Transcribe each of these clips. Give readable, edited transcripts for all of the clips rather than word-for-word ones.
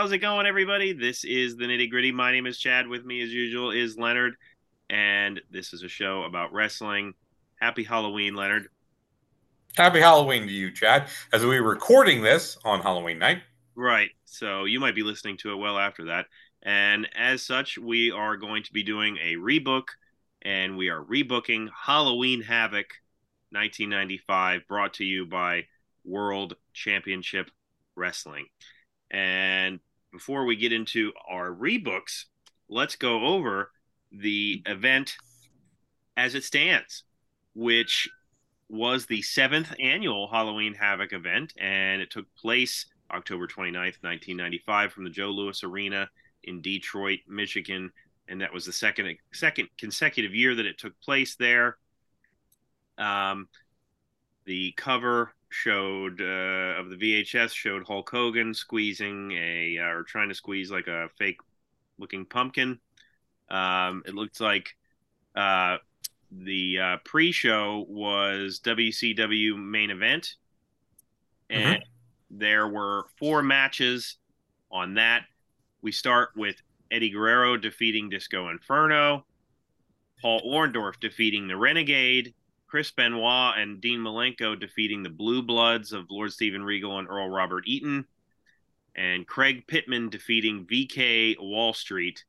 How's it going, everybody? This is The Nitty Gritty. My name is Chad. With me, as usual, is Leonard. And this is a show about wrestling. Happy Halloween, Leonard. Happy Halloween to you, Chad, as we're recording this on Halloween night. Right. So you might be listening to it well after that. And as such, we are going to be doing a rebook. And we are rebooking Halloween Havoc 1995, brought to you by World Championship Wrestling. And before we get into our rebooks, let's go over the event as it stands, which was the 7th annual Halloween Havoc event, and it took place October 29th, 1995 from the Joe Louis Arena in Detroit, Michigan, and that was the second consecutive year that it took place there. The cover showed of the VHS showed Hulk Hogan squeezing a or trying to squeeze like a fake looking pumpkin. It looked like the pre-show was WCW Main Event, and there were 4 matches on that. We start with Eddie Guerrero defeating Disco Inferno, Paul Orndorff defeating the Renegade, Chris Benoit and Dean Malenko defeating the Blue Bloods of Lord Steven Regal and Earl Robert Eaton, and Craig Pittman defeating VK Wall Street.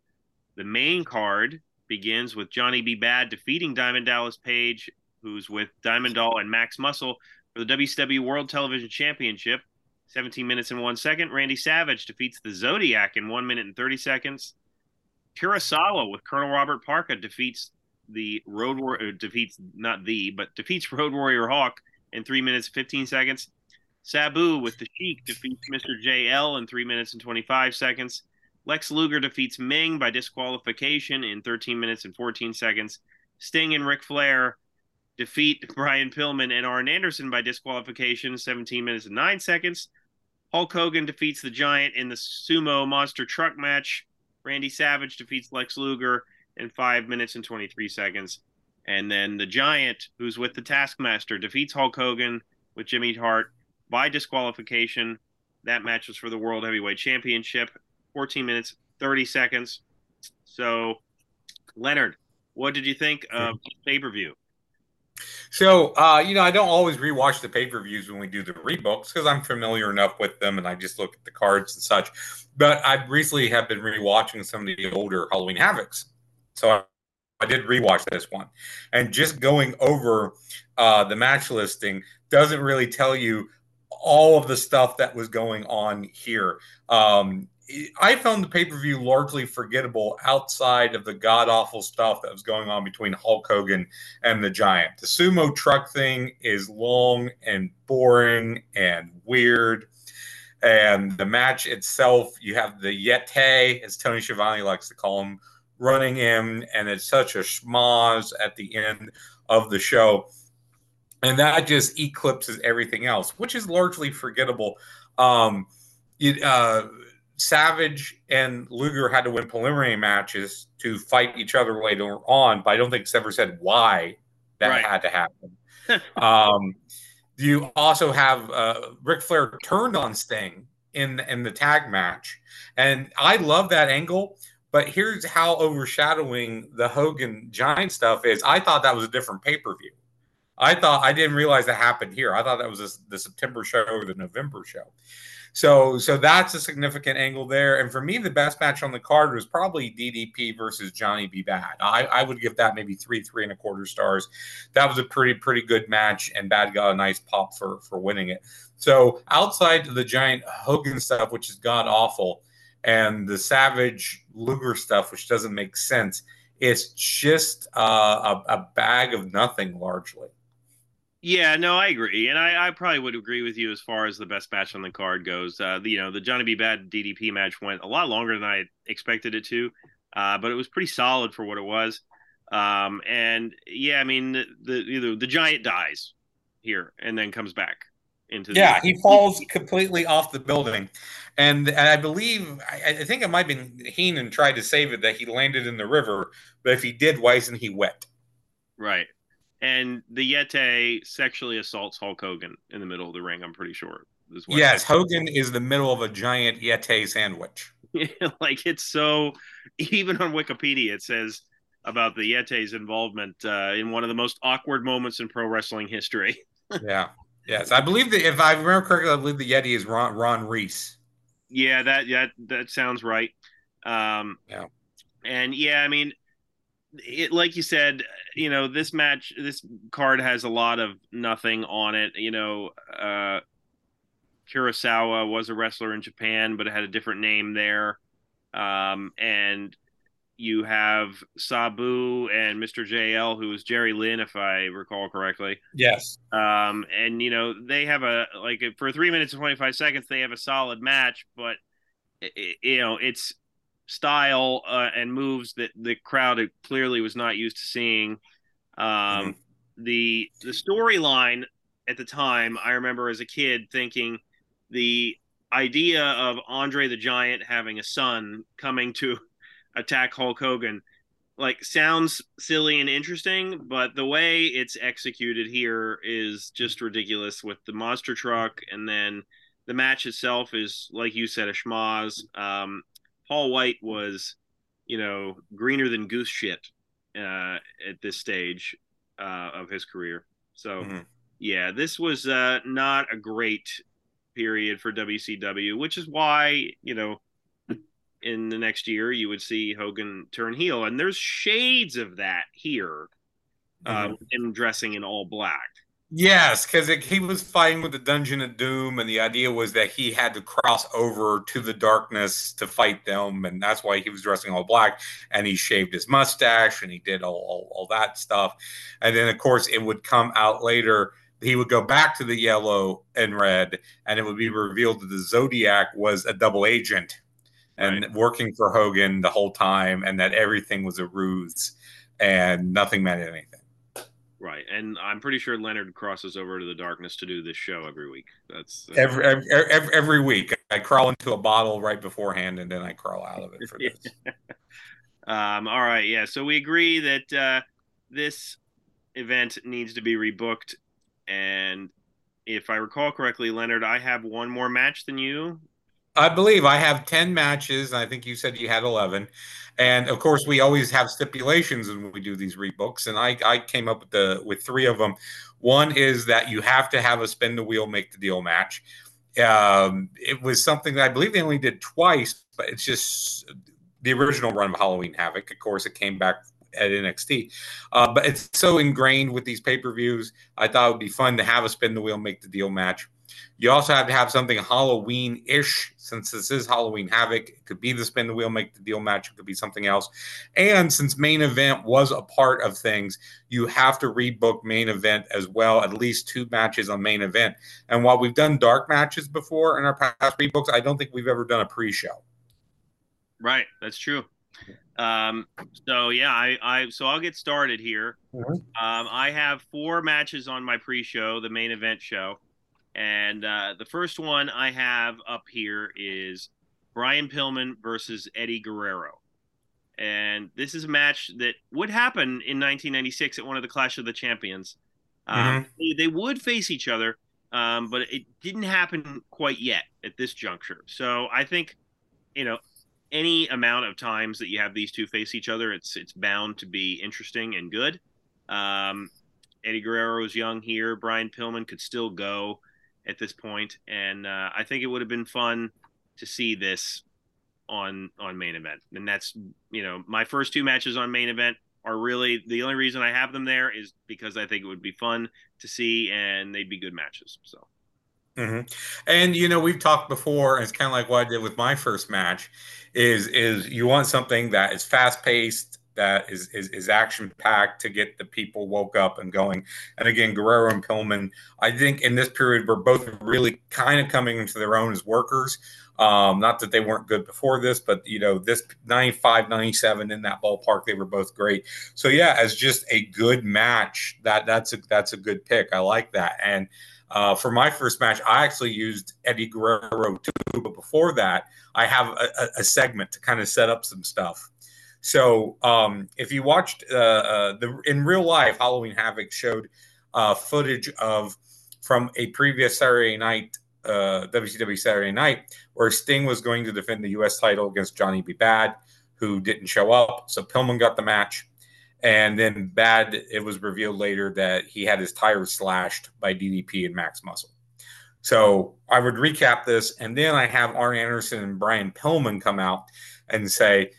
The main card begins with Johnny B. Badd defeating Diamond Dallas Page, who's with Diamond Doll and Max Muscle for the WCW World Television Championship. 17 minutes and 1 second. Randy Savage defeats the Zodiac in 1 minute and 30 seconds. Kurosawa with Colonel Robert Parker defeats Road Warrior Hawk in 3 minutes and 15 seconds. Sabu with the Sheik defeats Mr. JL in 3 minutes and 25 seconds. Lex Luger defeats Ming by disqualification in 13 minutes and 14 seconds. Sting and Ric Flair defeat Brian Pillman and Arn Anderson by disqualification, 17 minutes and 9 seconds. Hulk Hogan defeats the Giant in the sumo monster truck match. Randy Savage defeats Lex Luger in 5 minutes and 23 seconds. And then the Giant, who's with the Taskmaster, defeats Hulk Hogan with Jimmy Hart by disqualification. That match was for the World Heavyweight Championship, 14 minutes, 30 seconds. So, Leonard, what did you think of the pay-per-view? So, I don't always rewatch the pay-per-views when we do the rebooks because I'm familiar enough with them and I just look at the cards and such. But I recently have been rewatching some of the older Halloween Havocs. So I did rewatch this one. And just going over the match listing doesn't really tell you all of the stuff that was going on here. I found the pay-per-view largely forgettable outside of the god-awful stuff that was going on between Hulk Hogan and the Giant. The sumo truck thing is long and boring and weird. And the match itself, you have the Yeti, as Tony Schiavone likes to call him, running in, and it's such a schmoz at the end of the show. And that just eclipses everything else, which is largely forgettable. Savage and Luger had to win preliminary matches to fight each other later on, but I don't think it's ever said why that had to happen. You also have Ric Flair turned on Sting in the tag match, and I love that angle, but here's how overshadowing the Hogan Giant stuff is. I thought that was a different pay-per-view. I didn't realize that happened here. I thought that was the September show or the November show. So that's a significant angle there. And for me, the best match on the card was probably DDP versus Johnny B. Badd. I would give that maybe 3.25 stars. That was a pretty good match, and Badd got a nice pop for winning it. So outside of the Giant Hogan stuff, which is god-awful, and the Savage Luger stuff, which doesn't make sense, it's just a bag of nothing largely. Yeah, no, I agree. And I probably would agree with you as far as the best match on the card goes. The Johnny B. Badd DDP match went a lot longer than I expected it to, but it was pretty solid for what it was. The Giant dies here and then comes back into the... Yeah, he falls completely off the building. And I believe, I think it might have been Heenan tried to save it that he landed in the river, but if he did, why isn't he wet? Right. And the Yeti sexually assaults Hulk Hogan in the middle of the ring, I'm pretty sure. is what Hogan is the middle of a giant Yeti sandwich. Like, it's so, even on Wikipedia, it says about the Yete's involvement in one of the most awkward moments in pro wrestling history. Yeah. Yes. I believe that, if I remember correctly, I believe the Yeti is Ron Reese. Yeah, that sounds right. Yeah. And yeah, I mean, it, like you said, you know, this match, this card has a lot of nothing on it. You know, Kurosawa was a wrestler in Japan, but it had a different name there. And you have Sabu and Mr. JL, who is Jerry Lynn, if I recall correctly. Yes. And, you know, they have for 3 minutes and 25 seconds, they have a solid match, but, you know, it's style and moves that the crowd clearly was not used to seeing. The storyline at the time, I remember as a kid thinking the idea of Andre the Giant having a son coming to attack Hulk Hogan, like, sounds silly and interesting, but the way it's executed here is just ridiculous with the monster truck. And then the match itself is, like you said, a schmoz. Paul White was, you know, greener than goose shit at this stage of his career. So, yeah, this was not a great period for WCW, which is why, you know, in the next year you would see Hogan turn heel. And there's shades of that here, him dressing in all black. Yes, because he was fighting with the Dungeon of Doom, and the idea was that he had to cross over to the darkness to fight them, and that's why he was dressing all black, and he shaved his mustache, and he did all that stuff. And then, of course, it would come out later, he would go back to the yellow and red, and it would be revealed that the Zodiac was a double agent and working for Hogan the whole time, and that everything was a ruse, and nothing meant anything. Right, and I'm pretty sure Leonard crosses over to the darkness to do this show every week. That's every week. I crawl into a bottle right beforehand, and then I crawl out of it for this. All right, yeah. So we agree that this event needs to be rebooked. And if I recall correctly, Leonard, I have one more match than you. I believe I have 10 matches, and I think you said you had 11. And, of course, we always have stipulations when we do these rebooks, and I came up with three of them. One is that you have to have a spin-the-wheel, make-the-deal match. It was something that I believe they only did twice, but it's just the original run of Halloween Havoc. Of course, it came back at NXT. But it's so ingrained with these pay-per-views, I thought it would be fun to have a spin-the-wheel, make-the-deal match. You also have to have something Halloween-ish, since this is Halloween Havoc. It could be the spin the wheel, make the deal match. It could be something else. And since main event was a part of things, you have to rebook main event as well, at least two matches on main event. And while we've done dark matches before in our past rebooks, I don't think we've ever done a pre-show. Right, that's true. So, yeah, so I'll get started here. I have four matches on my pre-show, the main event show. And the first one I have up here is Brian Pillman versus Eddie Guerrero. And this is a match that would happen in 1996 at one of the Clash of the Champions. They would face each other, but it didn't happen quite yet at this juncture. So I think, you know, any amount of times that you have these two face each other, it's bound to be interesting and good. Eddie Guerrero is young here. Brian Pillman could still go at this point, and I think it would have been fun to see this on main event. And that's, you know, my first two matches on main event are really the only reason I have them there is because I think it would be fun to see, and they'd be good matches. So, and you know, we've talked before, and it's kind of like what I did with my first match. Is you want something that is fast paced, that is action-packed to get the people woke up and going. And again, Guerrero and Pillman, I think in this period, were both really kind of coming into their own as workers. Not that they weren't good before this, but, you know, this 95, 97 in that ballpark, they were both great. So, yeah, as just a good match, that's a good pick. I like that. And for my first match, I actually used Eddie Guerrero too, but before that, I have a segment to kind of set up some stuff. So if you watched in real life, Halloween Havoc showed footage from a previous Saturday night WCW Saturday Night, where Sting was going to defend the U.S. title against Johnny B. Badd, who didn't show up. So Pillman got the match. And then Badd, it was revealed later that he had his tire slashed by DDP and Max Muscle. So I would recap this, and then I have Arn Anderson and Brian Pillman come out and say,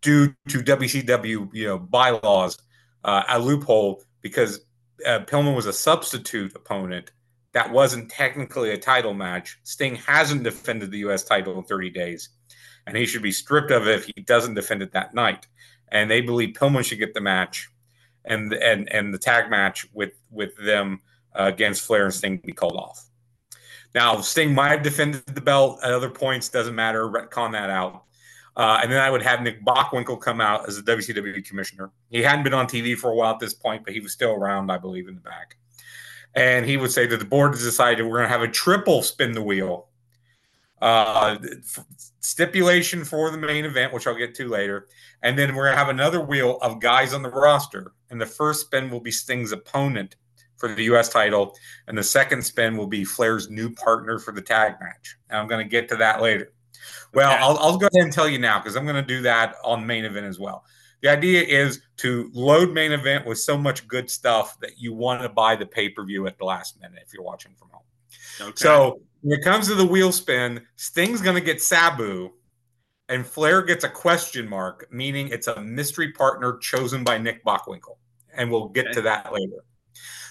due to WCW, bylaws, a loophole, because Pillman was a substitute opponent, that wasn't technically a title match. Sting hasn't defended the U.S. title in 30 days, and he should be stripped of it if he doesn't defend it that night. And they believe Pillman should get the match, and the tag match with them against Flair and Sting be called off. Now, Sting might have defended the belt at other points. Doesn't matter. Retcon that out. And then I would have Nick Bockwinkel come out as the WCW commissioner. He hadn't been on TV for a while at this point, but he was still around, I believe, in the back. And he would say that the board has decided we're going to have a triple spin the wheel. Stipulation for the main event, which I'll get to later. And then we're going to have another wheel of guys on the roster. And the first spin will be Sting's opponent for the U.S. title, and the second spin will be Flair's new partner for the tag match. And I'm going to get to that later. Well, okay. I'll go ahead and tell you now, because I'm going to do that on main event as well. The idea is to load main event with so much good stuff that you want to buy the pay-per-view at the last minute if you're watching from home. Okay. So when it comes to the wheel spin, Sting's going to get Sabu, and Flair gets a question mark, meaning it's a mystery partner chosen by Nick Bockwinkel. And we'll get to that later.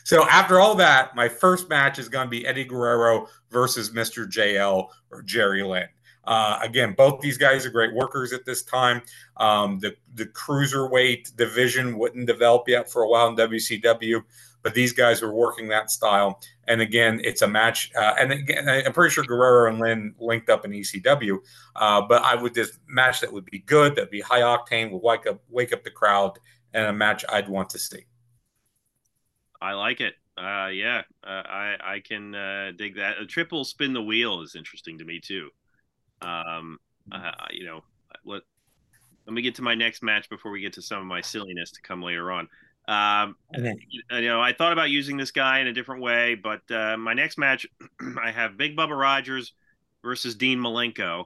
So after all that, my first match is going to be Eddie Guerrero versus Mr. JL or Jerry Lynn. Again, both these guys are great workers at this time. The cruiserweight division wouldn't develop yet for a while in WCW, but these guys were working that style. And again, it's a match. And again, I'm pretty sure Guerrero and Lynn linked up in ECW. But I would just match that would be good. That'd be high octane. Would wake up the crowd, and a match I'd want to see. I like it. I can dig that. A triple spin the wheel is interesting to me too. Let me get to my next match before we get to some of my silliness to come later on. Okay. I thought about using this guy in a different way, but my next match, I have Big Bubba Rogers versus Dean Malenko,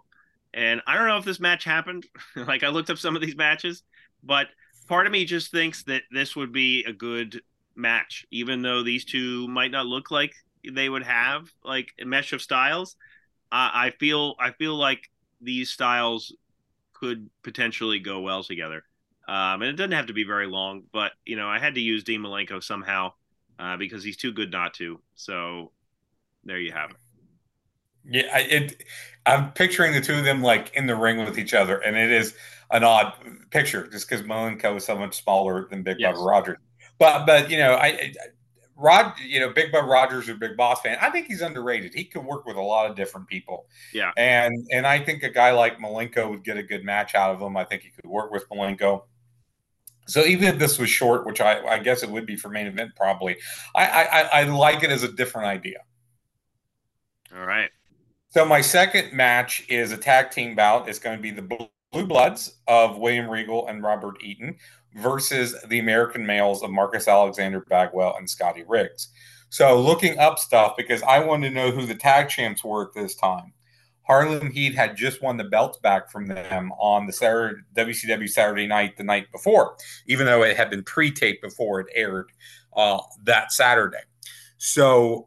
and I don't know if this match happened. Like, I looked up some of these matches, but part of me just thinks that this would be a good match, even though these two might not look like they would have like a mesh of styles. I feel like these styles could potentially go well together, and it doesn't have to be very long, but I had to use Dean Malenko somehow, because he's too good not to. So there you have it. Yeah, I'm picturing the two of them like in the ring with each other, and it is an odd picture just because Malenko is so much smaller than Big Bubba Rogers. But Big Bubba Rogers or Big Boss Fan, I think he's underrated. He could work with a lot of different people. Yeah. And I think a guy like Malenko would get a good match out of him. I think he could work with Malenko. So even if this was short, which I guess it would be for main event probably, I like it as a different idea. All right. So my second match is a tag team bout. It's going to be the Blue Bloods of William Regal and Robert Eaton versus the American Males of Marcus Alexander Bagwell and Scotty Riggs. So looking up stuff, because I wanted to know who the tag champs were at this time. Harlem Heat had just won the belts back from them on the WCW Saturday Night the night before, even though it had been pre-taped before it aired that Saturday. So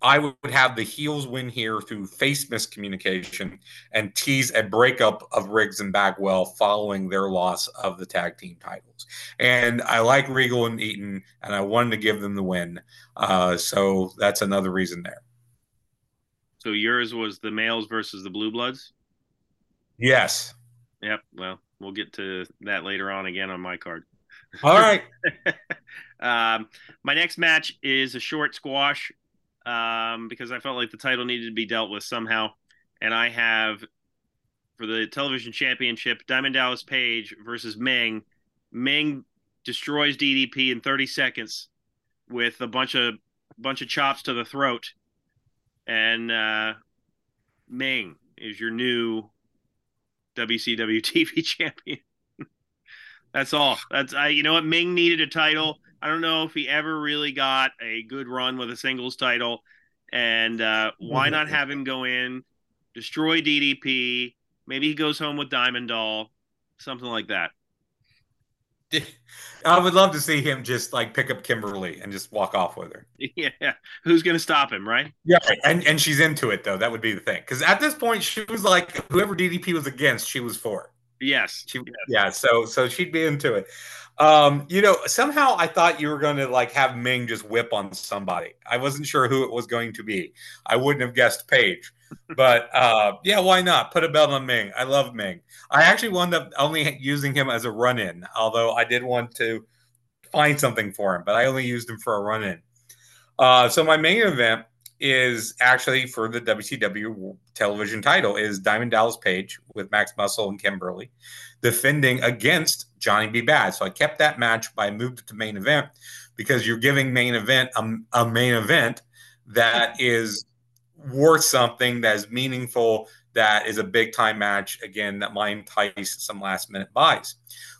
I would have the heels win here through face miscommunication and tease a breakup of Riggs and Bagwell following their loss of the tag team titles. And I like Regal and Eaton, and I wanted to give them the win. So that's another reason there. So yours was the Males versus the Blue Bloods? Yes. Yep. Well, we'll get to that later on again on my card. All right. My next match is a short squash, because I felt like the title needed to be dealt with somehow. And I have, for the television championship, Diamond Dallas Page versus Ming. Ming destroys DDP in 30 seconds with a bunch of chops to the throat. And Ming is your new WCW TV champion. That's all. You know what? Ming needed a title. I don't know if he ever really got a good run with a singles title. And why not have him go in, destroy DDP? Maybe he goes home with Diamond Doll, something like that. I would love to see him just like pick up Kimberly and just walk off with her. Yeah, who's going to stop him, right? Yeah, and she's into it though. That would be the thing, because at this point she was like, whoever DDP was against, she was for. Yes, she yes. Yeah. So she'd be into it. You know, somehow I thought you were going to like have Ming just whip on somebody. I wasn't sure who it was going to be. I wouldn't have guessed Paige. But yeah, why not? Put a belt on Ming. I love Ming. I actually wound up only using him as a run-in, although I did want to find something for him, but I only used him for a run-in. So my main event is actually for the WCW television title is Diamond Dallas Page with Max Muscle and Kimberly defending against Johnny B. Badd. So I kept that match, but I moved it to main event because you're giving main event a main event that is worth something, that is meaningful, that is a big time match again that might entice some last minute buys.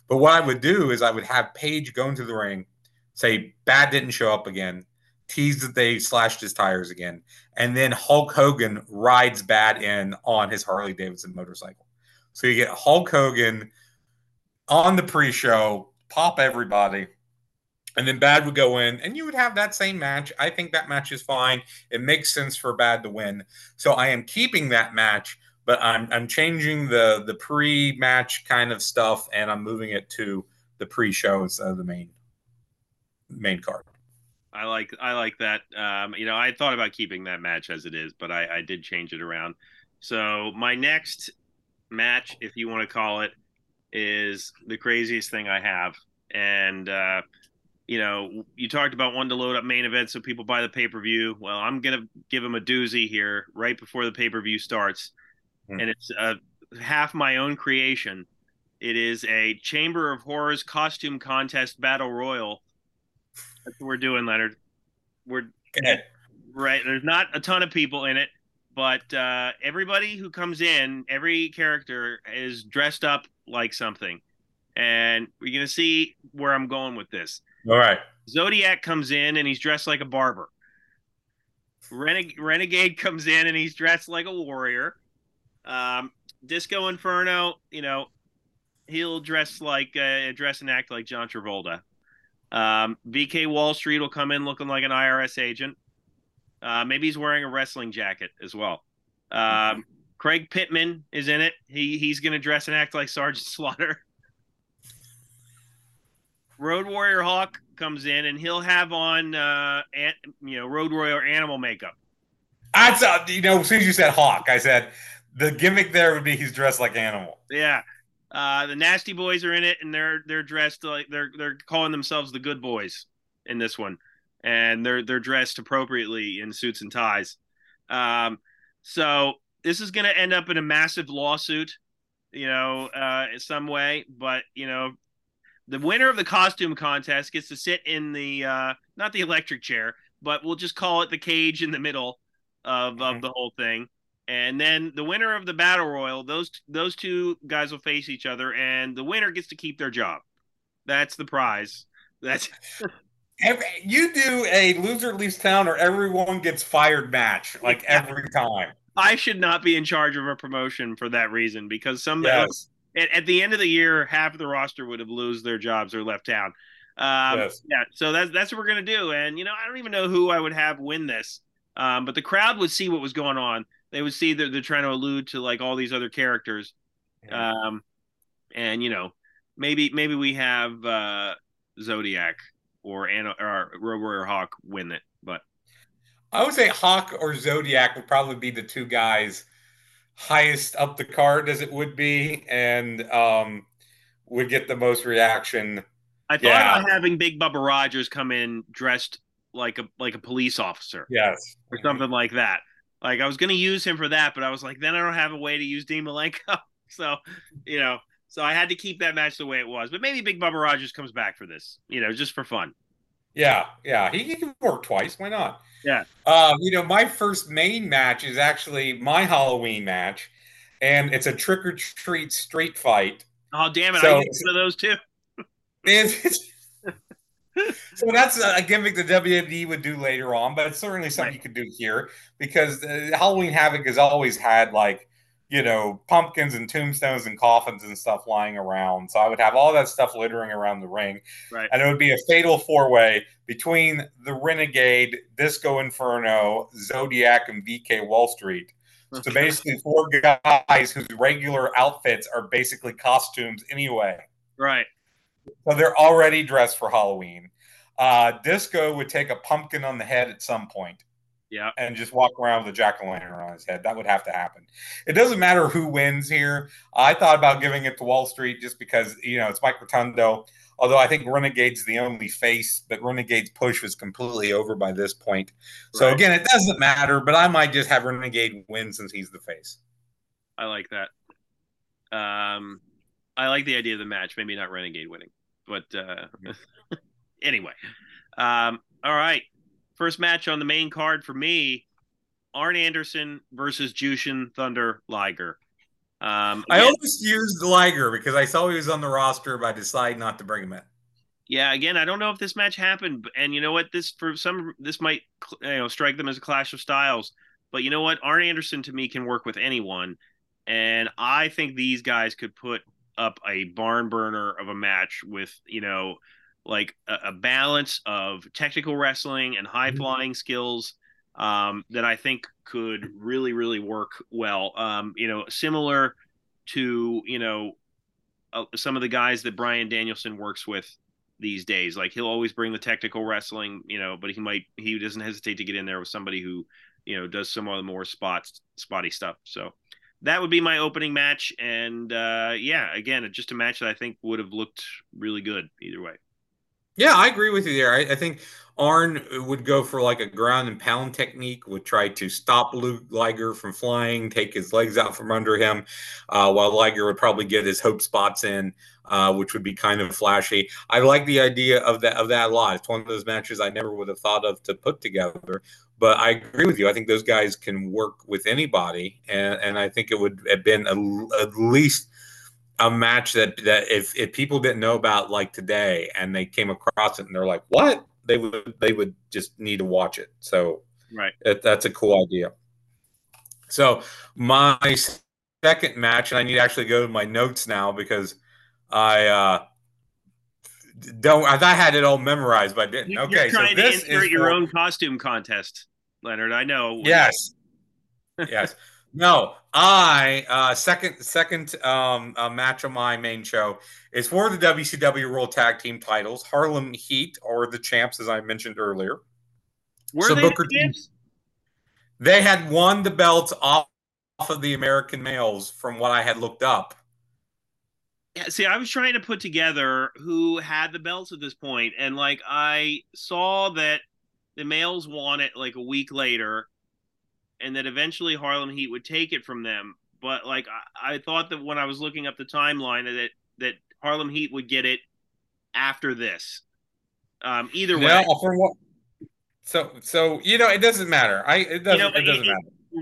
But what I would do is I would have Paige go into the ring, say Bad didn't show up again, tease that they slashed his tires again, and then Hulk Hogan rides Bad in on his Harley Davidson motorcycle. So you get Hulk Hogan on the pre-show, pop everybody. And then Bad would go in, and you would have that same match. I think that match is fine. It makes sense for Bad to win. So I am keeping that match, but I'm changing the pre-match kind of stuff, and I'm moving it to the pre-show instead of the main card. I like that. You know, I thought about keeping that match as it is, but I did change it around. So my next match, if you want to call it, is the craziest thing I have. And you know, you talked about wanting to load up main events so people buy the pay-per-view. Well, I'm going to give them a doozy here right before the pay-per-view starts. Mm. And it's half my own creation. It is a Chamber of Horrors costume contest battle royal. That's what we're doing, Leonard. We're right. There's not a ton of people in it, but everybody who comes in, every character is dressed up like something. And we're going to see where I'm going with this. All right. Zodiac comes in and he's dressed like a barber. Renegade comes in and he's dressed like a warrior. Disco Inferno, you know, he'll dress and act like John Travolta. VK Wall Street will come in looking like an IRS agent. Maybe he's wearing a wrestling jacket as well. Craig Pittman is in it. He's going to dress and act like Sergeant Slaughter. Road Warrior Hawk comes in and he'll have on, Road Warrior animal makeup. As soon as you said Hawk, I said the gimmick there would be he's dressed like animal. Yeah, the Nasty Boys are in it and they're dressed like they're calling themselves the Good Boys in this one, and they're dressed appropriately in suits and ties. So this is going to end up in a massive lawsuit, in some way, but the winner of the costume contest gets to sit in the, not the electric chair, but we'll just call it the cage in the middle of the whole thing. And then the winner of the battle royal, those two guys will face each other, and the winner gets to keep their job. That's the prize. That's you do a loser leaves town or everyone gets fired match, like every time. I should not be in charge of a promotion for that reason, because somebody else. At the end of the year, half of the roster would have lost their jobs or left town. Yes. Yeah, so that's what we're going to do. And, I don't even know who I would have win this. But the crowd would see what was going on. They would see that they're trying to allude to, like, all these other characters. And, maybe we have Zodiac or Road Warrior Hawk win it. But I would say Hawk or Zodiac would probably be the two guys highest up the card as it would be, and would get the most reaction. I thought about having Big Bubba Rogers come in dressed like a police officer, yes, or something like that. Like I was going to use him for that, but I was like, then I don't have a way to use Dean Malenko, so I had to keep that match the way it was. But maybe Big Bubba Rogers comes back for this, just for fun. Yeah. He can work twice. Why not? Yeah. My first main match is actually my Halloween match, and it's a trick-or-treat street fight. Oh, damn it. So, I need one of those, too. So that's a gimmick the WWE would do later on, but it's certainly something you could do here, because Halloween Havoc has always had, like, you know, pumpkins and tombstones and coffins and stuff lying around. So I would have all that stuff littering around the ring. Right. And it would be a fatal four-way between the Renegade, Disco Inferno, Zodiac, and VK Wall Street. So basically four guys whose regular outfits are basically costumes anyway. Right. So they're already dressed for Halloween. Disco would take a pumpkin on the head at some point. Yeah. And just walk around with a jack-o'-lantern on his head. That would have to happen. It doesn't matter who wins here. I thought about giving it to Wall Street just because, you know, it's Mike Rotundo. Although I think Renegade's the only face, but Renegade's push was completely over by this point. Right. So, again, it doesn't matter, but I might just have Renegade win since he's the face. I like that. I like the idea of the match. Maybe not Renegade winning. But anyway. All right. First match on the main card for me, Arn Anderson versus Jushin Thunder Liger. I almost used Liger because I saw he was on the roster, but I decided not to bring him in. Yeah, again, I don't know if this match happened, and you know what? This might, you know, strike them as a clash of styles, but you know what? Arn Anderson to me can work with anyone, and I think these guys could put up a barn burner of a match with, you know, like a balance of technical wrestling and high flying skills that I think could really, really work well. You know, similar to, you know, some of the guys that Bryan Danielson works with these days. Like he'll always bring the technical wrestling, you know, but he doesn't hesitate to get in there with somebody who, you know, does some of the more spotty stuff. So that would be my opening match. And yeah, again, it's just a match that I think would have looked really good either way. Yeah, I agree with you there. I think Arn would go for like a ground and pound technique, would try to stop Liger from flying, take his legs out from under him, while Liger would probably get his hope spots in, which would be kind of flashy. I like the idea of that a lot. It's one of those matches I never would have thought of to put together. But I agree with you. I think those guys can work with anybody, and I think it would have been at least a match that if people didn't know about like today and they came across it and they're like, what? They would just need to watch it. So right, that's a cool idea. So my second match, and I need to actually go to my notes now because I thought I had it all memorized, but I didn't. You're trying to insert your own costume contest, Leonard. I know. Yes. Yes. No, second match on my main show is for the WCW World Tag Team titles. Harlem Heat are the champs, as I mentioned earlier. They had won the belts off of the American Males, from what I had looked up. Yeah, see, I was trying to put together who had the belts at this point, and like I saw that the Males won it like a week later, and that eventually Harlem Heat would take it from them. But like I thought that when I was looking up the timeline that Harlem Heat would get it after this. Either way. No, so you know, it doesn't matter. It doesn't matter.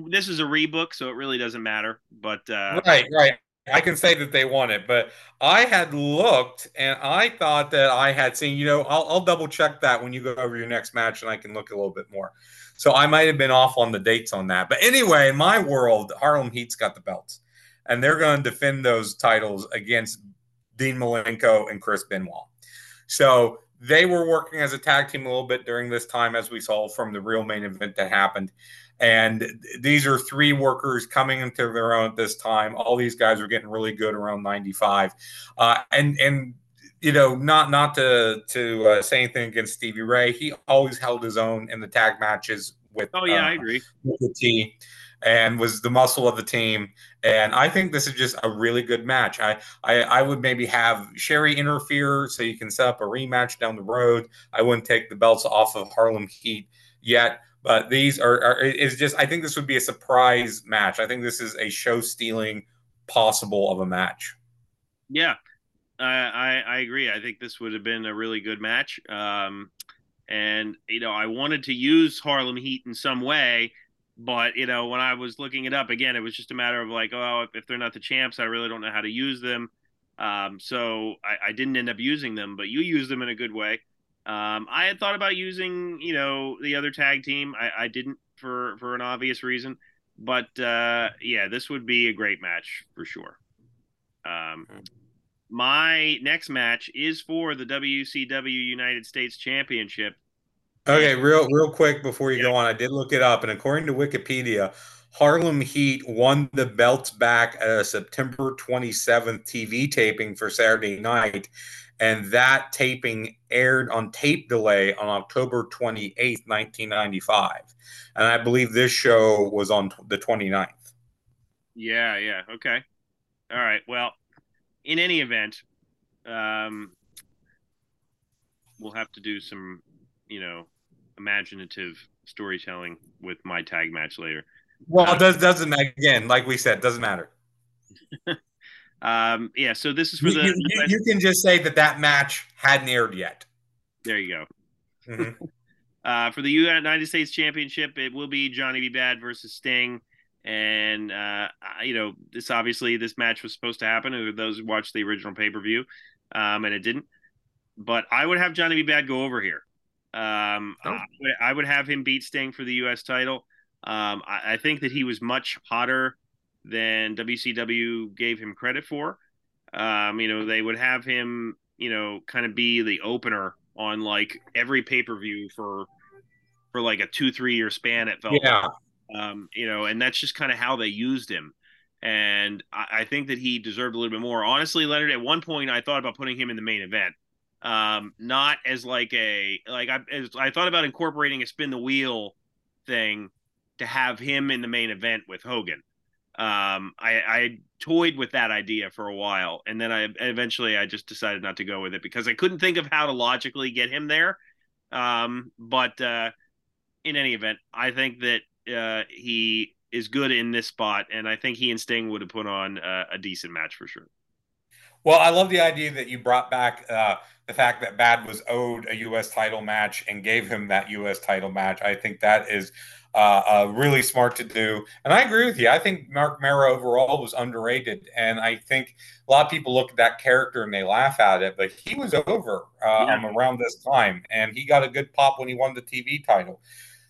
This is a rebook, so it really doesn't matter. But right. I can say that they won it, but I had looked and I thought that I had seen, you know, I'll double check that when you go over your next match and I can look a little bit more. So I might have been off on the dates on that. But anyway, in my world, Harlem Heat's got the belts and they're going to defend those titles against Dean Malenko and Chris Benoit. So they were working as a tag team a little bit during this time, as we saw from the real main event that happened. And these are three workers coming into their own at this time. All these guys are getting really good around 95. And you know, not to say anything against Stevie Ray. He always held his own in the tag matches with I agree. With the team, and was the muscle of the team. And I think this is just a really good match. I would maybe have Sherry interfere so you can set up a rematch down the road. I wouldn't take the belts off of Harlem Heat yet. But these I think this would be a surprise match. I think this is a show-stealing possible of a match. Yeah, I agree. I think this would have been a really good match. And, you know, I wanted to use Harlem Heat in some way. But, you know, when I was looking it up, again, it was just a matter of like, oh, if they're not the champs, I really don't know how to use them. So I didn't end up using them. But you used them in a good way. I had thought about using, you know, the other tag team. I didn't for an obvious reason, but yeah, this would be a great match for sure. My next match is for the WCW United States Championship. Okay, real quick before you go on, I did look it up, and according to Wikipedia, Harlem Heat won the belts back at a September 27th TV taping for Saturday night, and that taping aired on tape delay on October 28th, 1995. And I believe this show was on the 29th. Yeah, okay. All right, well, in any event, we'll have to do some, you know, imaginative storytelling with my tag match later. Well, it doesn't matter. Again, like we said, doesn't matter. Yeah, so this is for the... You can just say that match hadn't aired yet. There you go. Mm-hmm. For the United States Championship, it will be Johnny B. Badd versus Sting. And, you know, this match was supposed to happen. Those who watched the original pay-per-view, and it didn't. But I would have Johnny B. Badd go over here. I would have him beat Sting for the U.S. title. I think that he was much hotter than WCW gave him credit for. You know, they would have him, you know, kind of be the opener on like every pay-per-view for like a 2-3 year span. It felt, you know, and that's just kind of how they used him. And I think that he deserved a little bit more. Honestly, Leonard, at one point I thought about putting him in the main event. Not as like a, like I thought about incorporating a spin the wheel thing to have him in the main event with Hogan. I toyed with that idea for a while, and then I eventually just decided not to go with it because I couldn't think of how to logically get him there. But in any event, I think that he is good in this spot, and I think he and Sting would have put on a decent match for sure. Well, I love the idea that you brought back the fact that Badd was owed a U.S. title match and gave him that U.S. title match. I think that is really smart to do. And I agree with you. I think Marc Mero overall was underrated. And I think a lot of people look at that character and they laugh at it, but he was over around this time. And he got a good pop when he won the TV title.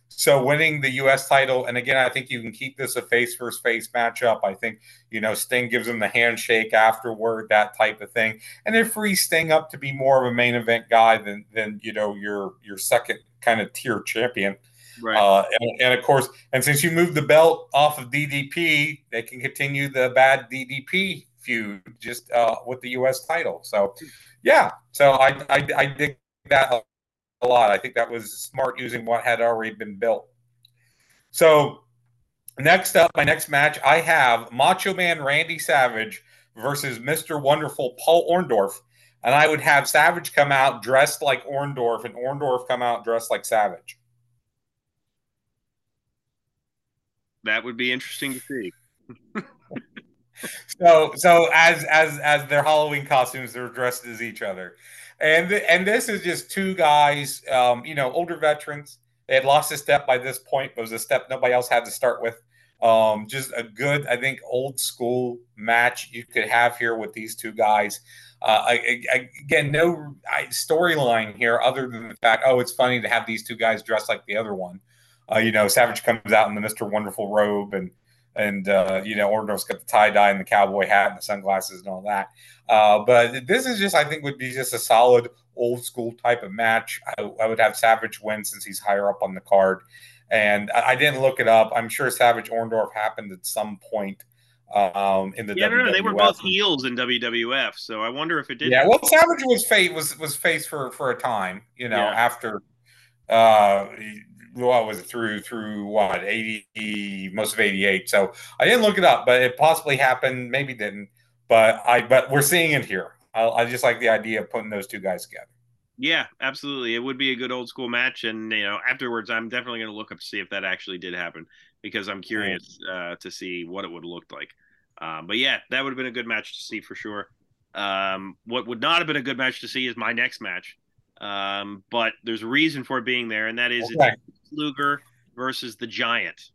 So winning the U.S. title, and again, I think you can keep this a face-versus-face matchup. I think, you know, Sting gives him the handshake afterward, that type of thing. And it frees Sting up to be more of a main event guy than you know, your second kind of tier champion. Right. And of course, and since you moved the belt off of DDP, they can continue the Badd DDP feud just with the U.S. title. So, yeah. So I dig that up a lot. I think that was smart using what had already been built. So next up, my next match, I have Macho Man Randy Savage versus Mr. Wonderful Paul Orndorff. And I would have Savage come out dressed like Orndorff and Orndorff come out dressed like Savage. That would be interesting to see. So as their Halloween costumes, they're dressed as each other. And this is just two guys, you know, older veterans. They had lost a step by this point, but it was a step nobody else had to start with. Just a good, I think, old school match you could have here with these two guys. Again, no storyline here other than the fact, oh, it's funny to have these two guys dressed like the other one. You know, Savage comes out in the Mr. Wonderful robe and you know, Orndorff's got the tie-dye and the cowboy hat and the sunglasses and all that. But this is just, I think, would be just a solid old-school type of match. I would have Savage win since he's higher up on the card. And I didn't look it up. I'm sure Savage-Orndorff happened at some point in the WWF. No, they were both heels in WWF, so I wonder if it did. Yeah, well, Savage was face for a time, you know, after what was it through what 80, most of 88. So I didn't look it up, but it possibly happened, maybe didn't. But we're seeing it here. I just like the idea of putting those two guys together. Yeah, absolutely. It would be a good old school match, and you know, afterwards, I'm definitely going to look up to see if that actually did happen because I'm curious to see what it would look like. But yeah, that would have been a good match to see for sure. What would not have been a good match to see is my next match. But there's a reason for it being there, and that is it's Luger versus the Giant.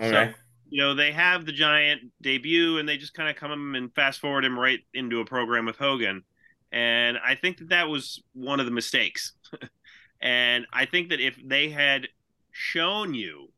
Okay. So, you know, they have the Giant debut, and they just kind of come and fast forward him right into a program with Hogan. And I think that was one of the mistakes And I think that if they had shown you,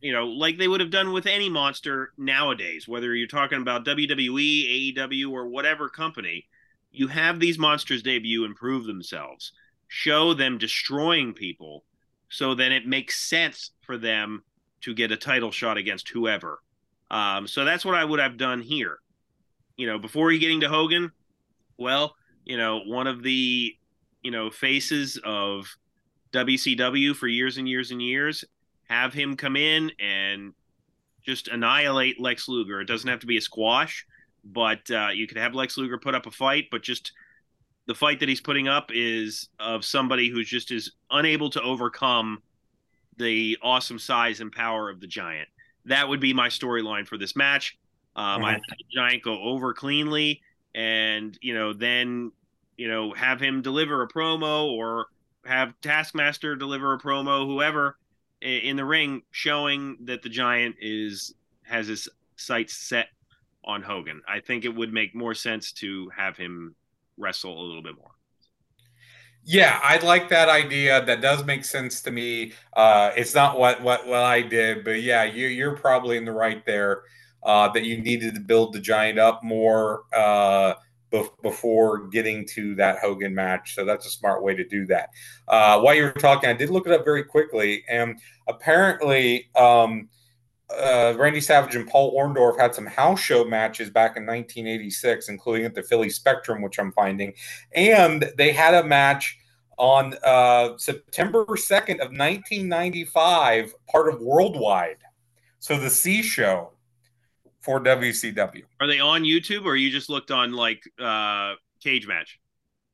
you know, like they would have done with any monster nowadays, whether you're talking about WWE, AEW, or whatever company, you have these monsters debut and prove themselves. Show them destroying people, so then it makes sense for them to get a title shot against whoever. So that's what I would have done here. You know, before getting to Hogan, well, you know, one of the, you know, faces of WCW for years and years and years, have him come in and just annihilate Lex Luger. It doesn't have to be a squash, but you could have Lex Luger put up a fight, but just the fight that he's putting up is of somebody who's just is unable to overcome the awesome size and power of the Giant. That would be my storyline for this match. I let the Giant go over cleanly and, you know, then, you know, have him deliver a promo or have Taskmaster deliver a promo, whoever, in the ring, showing that the Giant has his sights set on Hogan. I think it would make more sense to have him wrestle a little bit more. Yeah, I like that idea. That does make sense to me. It's not what I did, but yeah, you're probably in the right there, that you needed to build the Giant up more before getting to that Hogan match. So that's a smart way to do that. While you were talking, I did look it up very quickly, and apparently Randy Savage and Paul Orndorff had some house show matches back in 1986, including at the Philly Spectrum, which I'm finding. And they had a match on September 2nd of 1995, part of Worldwide. So the C show for WCW. Are they on YouTube, or you just looked on like Cage Match?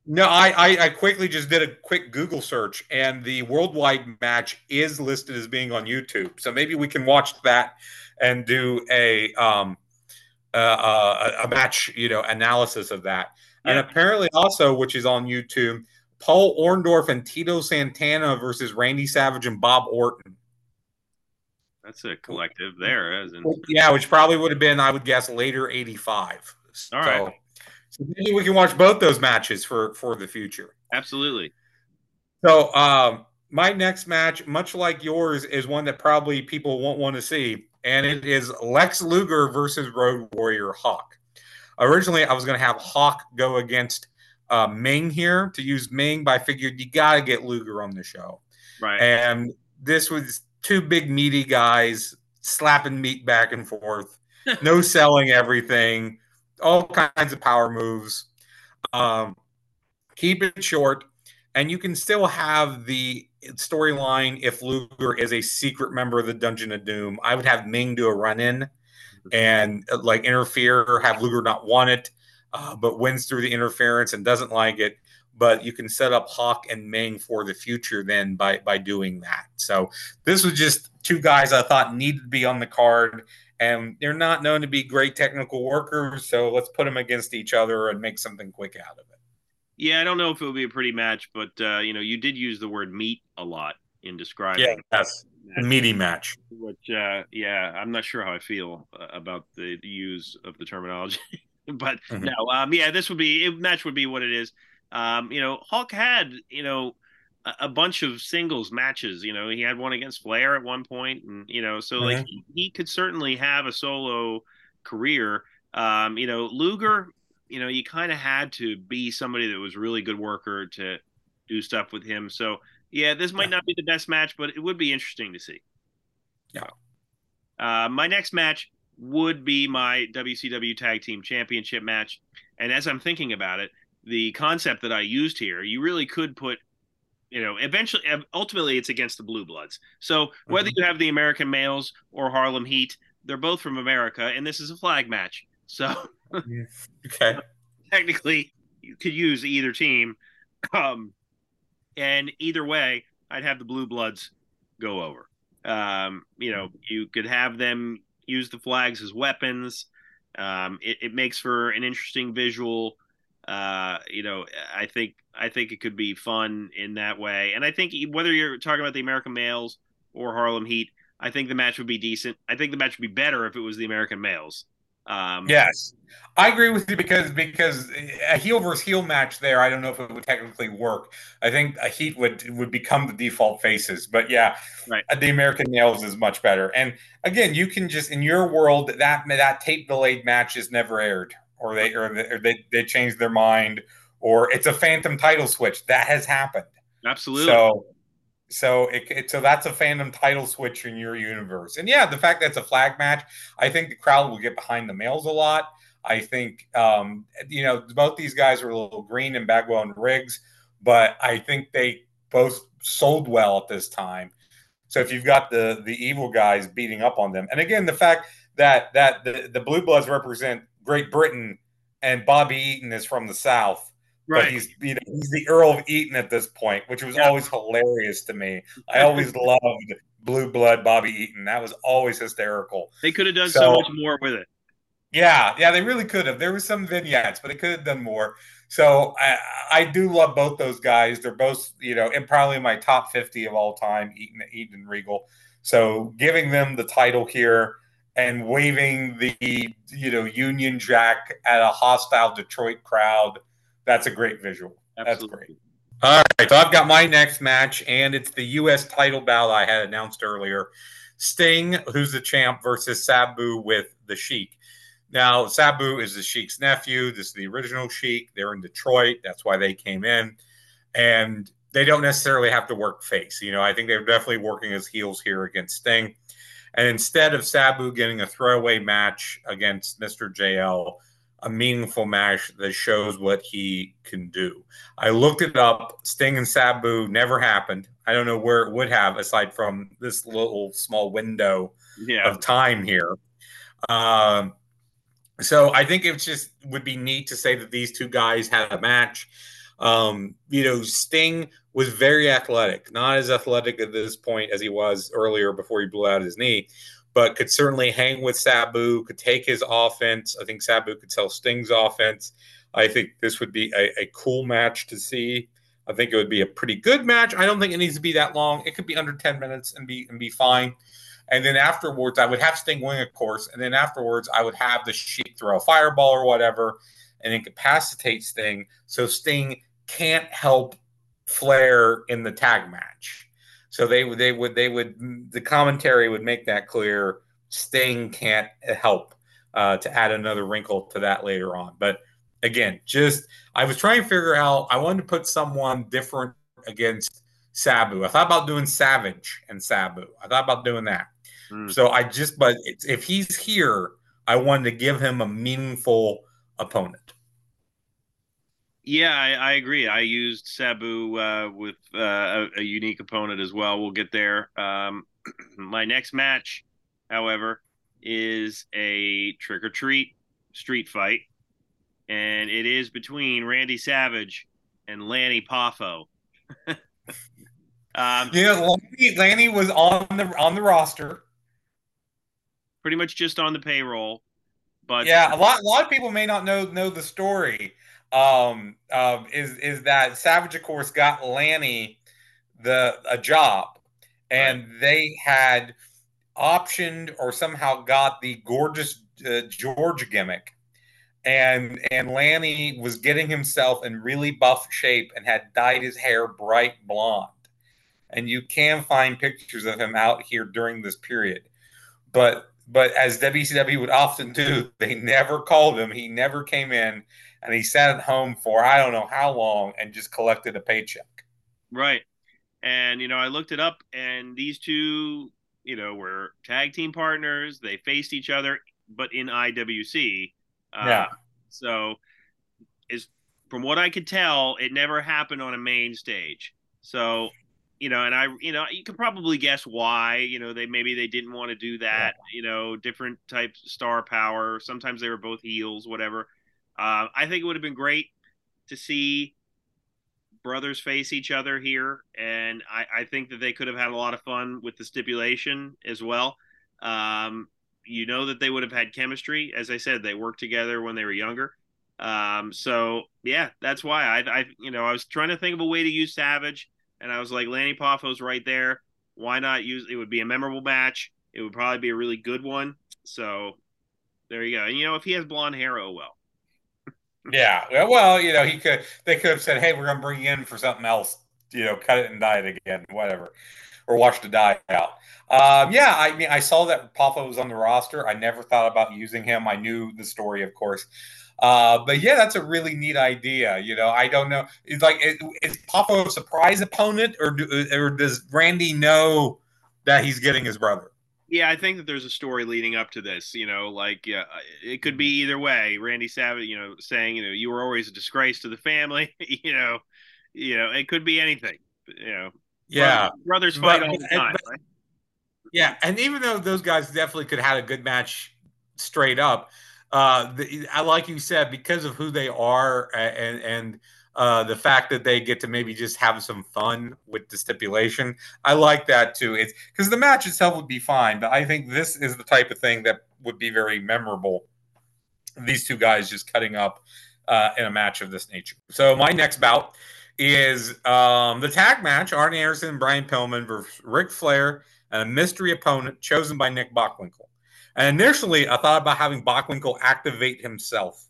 No, I quickly just did a quick Google search, and the Worldwide match is listed as being on YouTube. So maybe we can watch that and do a match, you know, analysis of that. Yeah. And apparently, also, which is on YouTube, Paul Orndorff and Tito Santana versus Randy Savage and Bob Orton. That's a collective there, isn't it? Yeah, which probably would have been, I would guess, later '85. All right. So maybe we can watch both those matches for the future. Absolutely. So my next match, much like yours, is one that probably people won't want to see, and it is Lex Luger versus Road Warrior Hawk. Originally, I was going to have Hawk go against Ming here to use Ming, but I figured you got to get Luger on the show. Right. And this was two big meaty guys slapping meat back and forth, no selling everything. All kinds of power moves. Keep it short, and you can still have the storyline if Luger is a secret member of the Dungeon of Doom. I would have Ming do a run-in and like interfere, or have Luger not want it, but wins through the interference and doesn't like it. But you can set up Hawk and Ming for the future then by doing that. So this was just two guys I thought needed to be on the card. And they're not known to be great technical workers, so let's put them against each other and make something quick out of it. Yeah, I don't know if it would be a pretty match, but, you know, you did use the word meat a lot in describing. Yeah, that's a meaty match. Which, yeah, I'm not sure how I feel about the use of the terminology. But, no, yeah, this would be – match would be what it is. You know, Hulk had, you know, a bunch of singles matches. You know, he had one against Flair at one point, and you know, so like he could certainly have a solo career. You know, Luger, you know, you kind of had to be somebody that was really good worker to do stuff with him. So yeah, this might not be the best match, but it would be interesting to see. Yeah. My next match would be my WCW Tag Team Championship match, and as I'm thinking about it, the concept that I used here, you really could put. You know, eventually, ultimately, it's against the Blue Bloods. So whether you have the American Males or Harlem Heat, they're both from America, and this is a flag match. So technically, you could use either team. And either way, I'd have the Blue Bloods go over. You know, you could have them use the flags as weapons. It makes for an interesting visual. You know, I think it could be fun in that way. And I think whether you're talking about the American Males or Harlem Heat, I think the match would be decent. I think the match would be better if it was the American Males. Yes, I agree with you because a heel versus heel match there, I don't know if it would technically work. I think a Heat would become the default faces, but yeah, right. The American Males is much better. And again, you can just in your world that tape delayed match is never aired, or they changed their mind, or it's a phantom title switch that has happened. Absolutely. So that's a fandom title switch in your universe. And yeah, the fact that it's a flag match, I think the crowd will get behind the males a lot. I think, both these guys are a little green and Bagwell and Riggs, but I think they both sold well at this time. So if you've got the evil guys beating up on them. And again, the fact that the Blue Bloods represent Great Britain and Bobby Eaton is from the South. Right. But he's the Earl of Eaton at this point, which was always hilarious to me. I always loved Blue Blood Bobby Eaton. That was always hysterical. They could have done so much more with it. Yeah, they really could have. There were some vignettes, but it could have done more. So I do love both those guys. They're both, and probably my top 50 of all time, Eaton and Regal. So giving them the title here and waving the, Union Jack at a hostile Detroit crowd. That's a great visual. Absolutely. That's great. All right, so I've got my next match, and it's the U.S. title bout I had announced earlier. Sting, who's the champ, versus Sabu with the Sheik. Now, Sabu is the Sheik's nephew. This is the original Sheik. They're in Detroit. That's why they came in. And they don't necessarily have to work face. I think they're definitely working as heels here against Sting. And instead of Sabu getting a throwaway match against Mr. JL, a meaningful match that shows what he can do. I looked it up. Sting and Sabu never happened. I don't know where it would have, aside from this little small window of time here. So I think it just would be neat to say that these two guys had a match. Sting was very athletic, not as athletic at this point as he was earlier before he blew out his knee, but could certainly hang with Sabu, could take his offense. I think Sabu could sell Sting's offense. I think this would be a cool match to see. I think it would be a pretty good match. I don't think it needs to be that long. It could be under 10 minutes and be fine. And then afterwards, I would have Sting win, of course, and then afterwards I would have the Sheik throw a fireball or whatever and incapacitate Sting so Sting can't help Flair in the tag match. So the commentary would make that clear. Sting can't help to add another wrinkle to that later on. But again, I was trying to figure out, I wanted to put someone different against Sabu. I thought about doing Savage and Sabu. I thought about doing that. So but if he's here, I wanted to give him a meaningful opponent. Yeah, I agree. I used Sabu with a unique opponent as well. We'll get there. My next match, however, is a trick-or-treat street fight, and it is between Randy Savage and Lanny Poffo. Lanny was on the roster. Pretty much just on the payroll. But yeah, a lot of people may not know the story. Is that Savage, of course, got Lanny a job, and they had optioned or somehow got the Gorgeous George gimmick, and Lanny was getting himself in really buff shape and had dyed his hair bright blonde, and you can find pictures of him out here during this period, but as WCW would often do, they never called him. He never came in. And he sat at home for I don't know how long and just collected a paycheck. Right. And, I looked it up, and these two, were tag team partners. They faced each other, but in IWC. So from what I could tell, it never happened on a main stage. So, you can probably guess why, they didn't want to do that, different types of star power. Sometimes they were both heels, whatever. I think it would have been great to see brothers face each other here, and I think that they could have had a lot of fun with the stipulation as well. That they would have had chemistry. As I said, they worked together when they were younger. That's why I was trying to think of a way to use Savage, and I was like, Lanny Poffo's right there. Why not use it? Would be a memorable match. It would probably be a really good one. So There you go. And, you know, if he has blonde hair, oh well. Yeah. Well, you know, he could. They could have said, "Hey, we're going to bring you in for something else. You know, cut it and dye it again, whatever, or wash the dye out." Yeah, I mean, I saw that Poffo was on the roster. I never thought about using him. I knew the story, of course. But yeah, that's a really neat idea. You know, I don't know. It's like, is Poffo a surprise opponent, or does Randy know that he's getting his brother? Yeah, I think that there's a story leading up to this, you know, like, yeah, it could be either way. Randy Savage, you know, saying, you know, you were always a disgrace to the family, you know, it could be anything, you know. Yeah. Brothers fight all the time, right? Yeah, and even though those guys definitely could have had a good match straight up, like you said, because of who they are and the fact that they get to maybe just have some fun with the stipulation, I like that too. It's because the match itself would be fine, but I think this is the type of thing that would be very memorable. These two guys just cutting up in a match of this nature. So my next bout is the tag match: Arn Anderson, Brian Pillman versus Ric Flair and a mystery opponent chosen by Nick Bockwinkel. And initially, I thought about having Bockwinkel activate himself.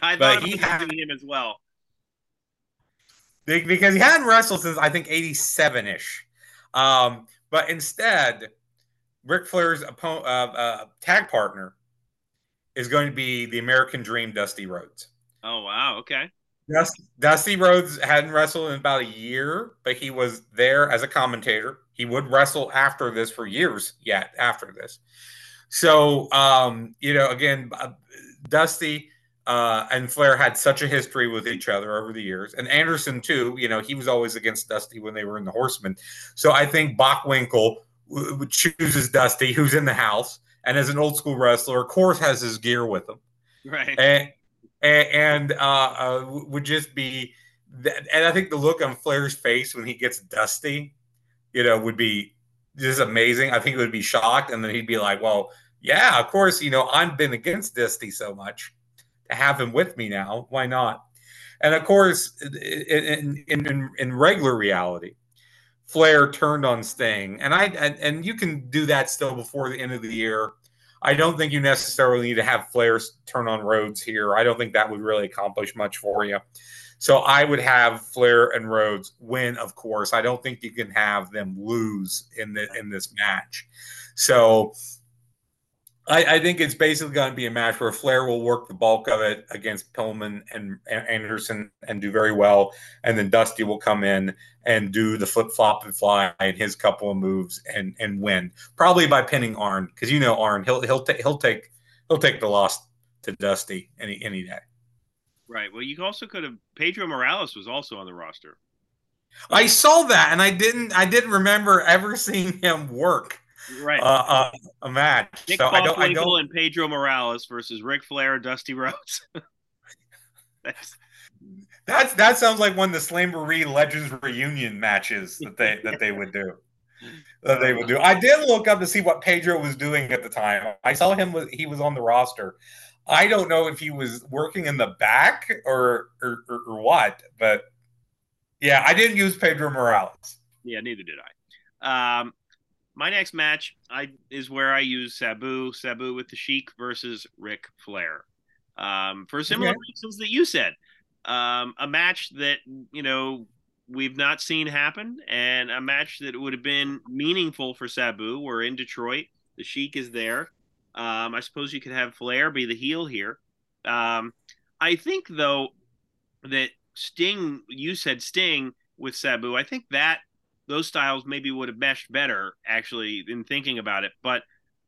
I thought he had him as well. Because he hadn't wrestled since, I think, 87-ish. But instead, Ric Flair's tag partner is going to be the American Dream, Dusty Rhodes. Oh, wow. Okay. Dusty Rhodes hadn't wrestled in about a year, but he was there as a commentator. He would wrestle after this for years yet after this. So, you know, again, Dusty... and Flair had such a history with each other over the years. And Anderson, too, you know, he was always against Dusty when they were in the Horsemen. So I think Bockwinkel chooses Dusty, who's in the house, and as an old-school wrestler, of course, has his gear with him. Right. And would just be – and I think the look on Flair's face when he gets Dusty, you know, would be just amazing. I think it would be shocked, and then he'd be like, well, yeah, of course, you know, I've been against Dusty so much. Have him with me now. Why not? And of course, in regular reality, Flair turned on Sting, and you can do that still before the end of the year. I don't think you necessarily need to have Flair turn on Rhodes here. I don't think that would really accomplish much for you. So I would have Flair and Rhodes win. Of course, I don't think you can have them lose in this match. So. I think it's basically going to be a match where Flair will work the bulk of it against Pillman and Anderson and do very well. And then Dusty will come in and do the flip-flop and fly and his couple of moves and win. Probably by pinning Arn, because you know Arn, he'll take the loss to Dusty any day. Right. Well, you also could have Pedro Morales was also on the roster. I saw that and I didn't remember ever seeing him work. Right, a match. Nick Bockwinkel and Pedro Morales versus Ric Flair and Dusty Rhodes. That sounds like one of the Slamboree Legends reunion matches that they would do. I did look up to see what Pedro was doing at the time. I saw him; he was on the roster. I don't know if he was working in the back or what, but yeah, I didn't use Pedro Morales. Yeah, neither did I. My next match is where I use Sabu with the Sheik versus Ric Flair. For similar reasons that you said. A match that, you know, we've not seen happen, and a match that would have been meaningful for Sabu. We're in Detroit. The Sheik is there. I suppose you could have Flair be the heel here. I think, though, that Sting, you said Sting with Sabu. I think that those styles maybe would have meshed better, actually, in thinking about it. But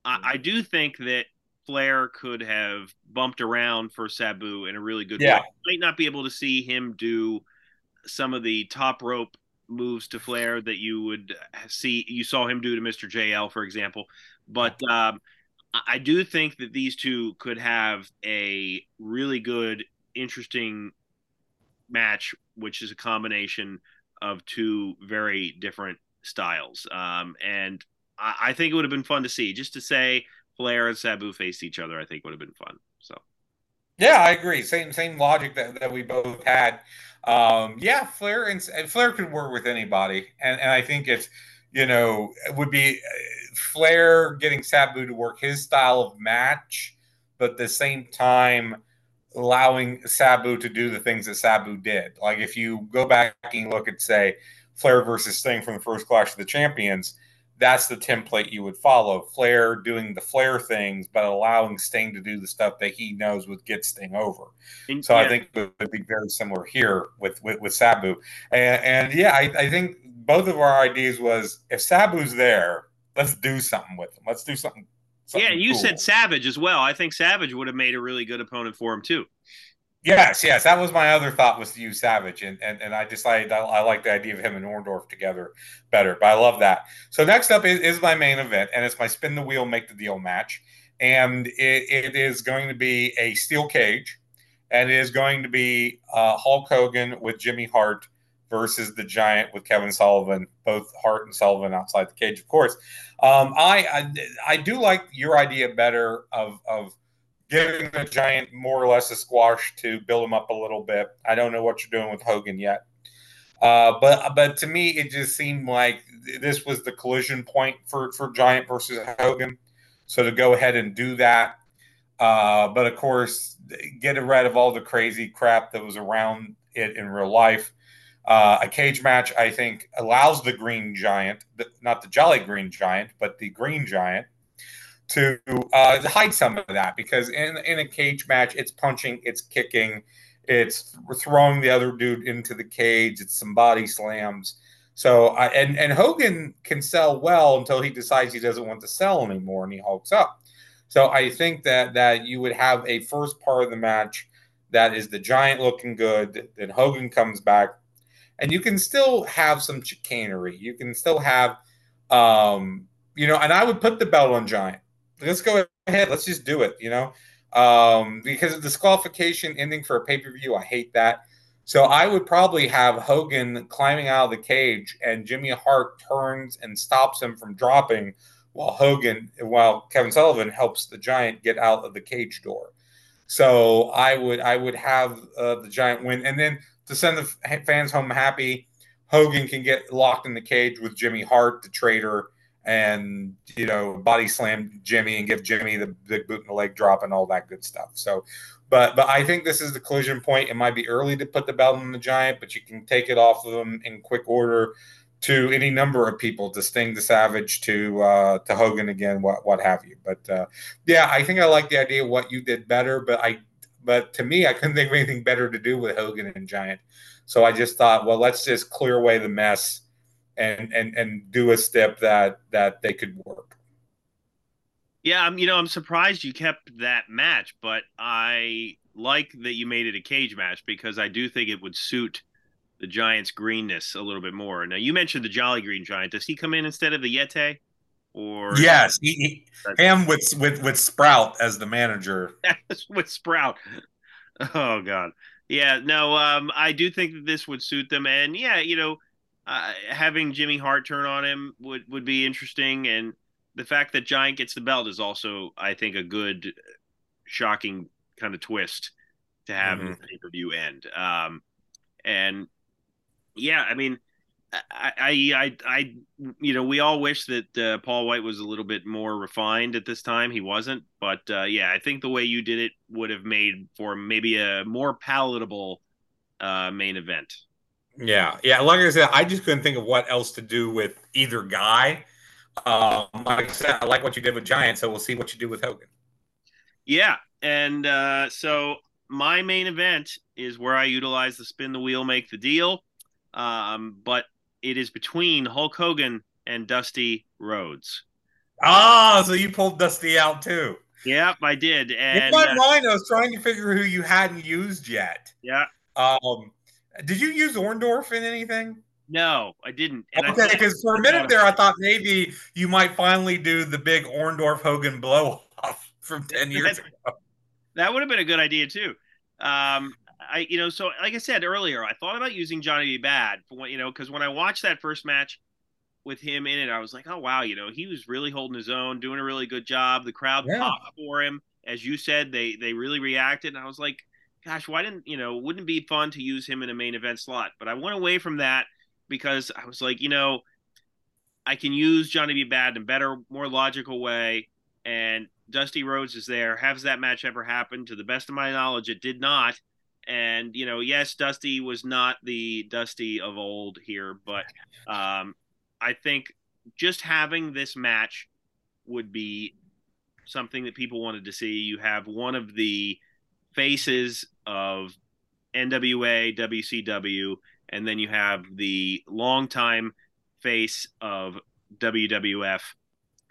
I do think that Flair could have bumped around for Sabu in a really good way. You might not be able to see him do some of the top rope moves to Flair that you would see. You saw him do to Mr. JL, for example. But I do think that these two could have a really good, interesting match, which is a combination of two very different styles. And I think it would have been fun to see. Just to say Flair and Sabu faced each other, I think would have been fun. So yeah, I agree. Same logic that we both had. Yeah, Flair could work with anybody. And I think it's, you know, it would be Flair getting Sabu to work his style of match but at the same time allowing Sabu to do the things that Sabu did. Like if you go back and look at, say, Flair versus Sting from the first Clash of the Champions, that's the template you would follow. Flair doing the Flair things, but allowing Sting to do the stuff that he knows would get Sting over. So yeah. I think it would be very similar here with Sabu. And yeah, I think both of our ideas was, if Sabu's there, let's do something with him. Let's do something yeah, you cool. said Savage as well. I think Savage would have made a really good opponent for him too. Yes. That was my other thought, was to use Savage. And I decided I like the idea of him and Orndorff together better. But I love that. So next up is my main event, and it's my Spin the Wheel, Make the Deal match. And it is going to be a steel cage, and it is going to be Hulk Hogan with Jimmy Hart versus the Giant with Kevin Sullivan, both Hart and Sullivan outside the cage, of course. I do like your idea better of giving the Giant more or less a squash to build him up a little bit. I don't know what you're doing with Hogan yet. But to me, it just seemed like this was the collision point for Giant versus Hogan. So to go ahead and do that. But, of course, get rid of all the crazy crap that was around it in real life. A cage match, I think, allows the Green Giant, not the Jolly Green Giant, but the Green Giant, to hide some of that, because in a cage match, it's punching, it's kicking, it's throwing the other dude into the cage, it's some body slams. So and Hogan can sell well until he decides he doesn't want to sell anymore and he hulks up. So I think that you would have a first part of the match that is the Giant looking good, then Hogan comes back, and you can still have some chicanery. You can still have, and I would put the belt on Giant. Let's go ahead. Let's just do it, because of disqualification ending for a pay-per-view. I hate that. So I would probably have Hogan climbing out of the cage, and Jimmy Hart turns and stops him from dropping while Kevin Sullivan helps the Giant get out of the cage door. So I would have the Giant win. And then to send the fans home happy, Hogan can get locked in the cage with Jimmy Hart, the traitor, and body slam Jimmy and give Jimmy the big boot and the leg drop and all that good stuff. So, but I think this is the collision point. It might be early to put the belt on the Giant, but you can take it off of them in quick order to any number of people, to Sting, to Savage, to Hogan again, what have you. But I think I like the idea of what you did better. But to me, I couldn't think of anything better to do with Hogan and Giant. So I just thought, well, let's just clear away the mess. And do a step that they could work. Yeah, I'm surprised you kept that match, but I like that you made it a cage match, because I do think it would suit the Giant's greenness a little bit more. Now, you mentioned the Jolly Green Giant. Does he come in instead of the Yeti? Or yes, him with Sprout as the manager. With Sprout. Oh God, yeah. No, I do think that this would suit them, and yeah, having Jimmy Hart turn on him would be interesting, and the fact that Giant gets the belt is also, I think, a good, shocking kind of twist to have in the pay-per-view end. We all wish that Paul White was a little bit more refined at this time. He wasn't, but I think the way you did it would have made for maybe a more palatable main event. Yeah. Like I said, I just couldn't think of what else to do with either guy. Like I said, I like what you did with Giant, so we'll see what you do with Hogan. Yeah, and so my main event is where I utilize the spin the wheel, make the deal, but it is between Hulk Hogan and Dusty Rhodes. Ah, so you pulled Dusty out too. Yep, I did. And in my mind, I was trying to figure who you hadn't used yet. Yeah. Did you use Orndorff in anything? No, I didn't. And okay, because for a minute there, I thought maybe you might finally do the big Orndorff-Hogan blow-off from 10 years ago. That would have been a good idea, too. So like I said earlier, I thought about using Johnny B. Badd, because when I watched that first match with him in it, I was like, oh, wow, he was really holding his own, doing a really good job. The crowd popped for him. As you said, they really reacted, and I was like, gosh, why didn't, wouldn't it be fun to use him in a main event slot? But I went away from that because I was like, I can use Johnny B. Badd in a better, more logical way. and Dusty Rhodes is there. Has that match ever happened? To the best of my knowledge, it did not. And, you know, yes, Dusty was not the Dusty of old here, but I think just having this match would be something that people wanted to see. You have one of the faces of NWA, WCW, and then you have the longtime face of WWF.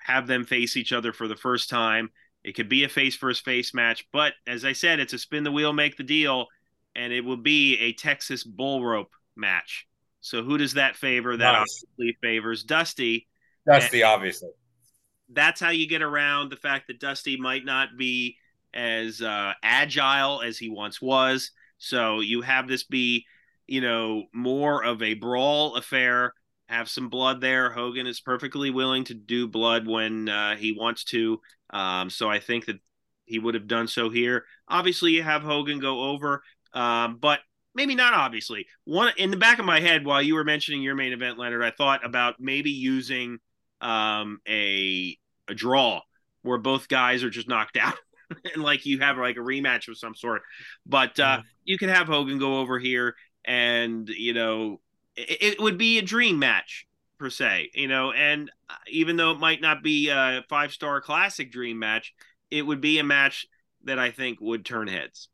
Have them face each other for the first time. It could be a face-versus-face match, but as I said, it's a spin the wheel, make the deal, and it will be a Texas bull rope match. So who does that favor? That obviously favors Dusty. Dusty, and obviously. That's how you get around the fact that Dusty might not be as agile as he once was. So you have this be, you know, more of a brawl affair. Have some blood there. Hogan is perfectly willing to do blood when he wants to. So I think that he would have done so here. Obviously, you have Hogan go over, but maybe not obviously. One in the back of my head, while you were mentioning your main event, Leonard, I thought about maybe using a draw where both guys are just knocked out and like you have like a rematch of some sort. But you could have Hogan go over here and, you know, it would be a dream match per se, you know, and even though it might not be a 5-star classic dream match, it would be a match that I think would turn heads.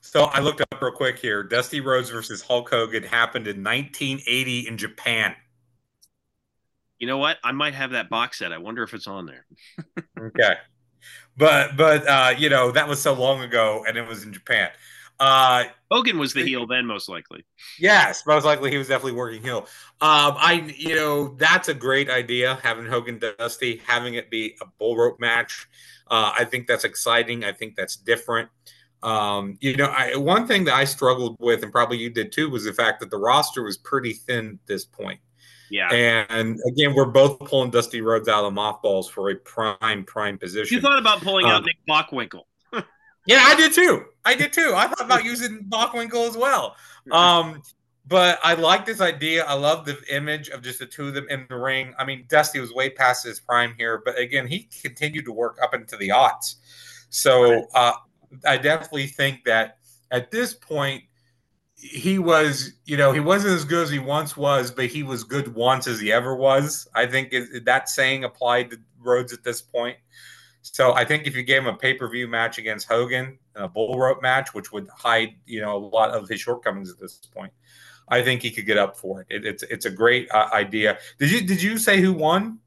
So I looked up real quick here. Dusty Rhodes versus Hulk Hogan happened in 1980 in Japan. You know what? I might have that box set. I wonder if it's on there. Okay. But you know, that was so long ago and it was in Japan. Hogan was the heel then, most likely. Yes, most likely he was definitely working heel. You know, that's a great idea, having Hogan Dusty, having it be a bull rope match. I think that's exciting. I think that's different. You know, one thing that I struggled with, and probably you did too, was the fact that the roster was pretty thin at this point. Yeah. And again, we're both pulling Dusty Rhodes out of the mothballs for a prime position. You thought about pulling out Nick Bockwinkel. Yeah, I did too. I thought about using Bockwinkel as well. But I like this idea. I love the image of just the two of them in the ring. I mean, Dusty was way past his prime here, but again, he continued to work up into the aughts. So I definitely think that at this point, he was, you know, he wasn't as good as he once was, but he was good once as he ever was. I think that saying applied to Rhodes at this point. So I think if you gave him a pay-per-view match against Hogan, a bull rope match, which would hide, you know, a lot of his shortcomings at this point, I think he could get up for it. It's a great idea. Did you say who won?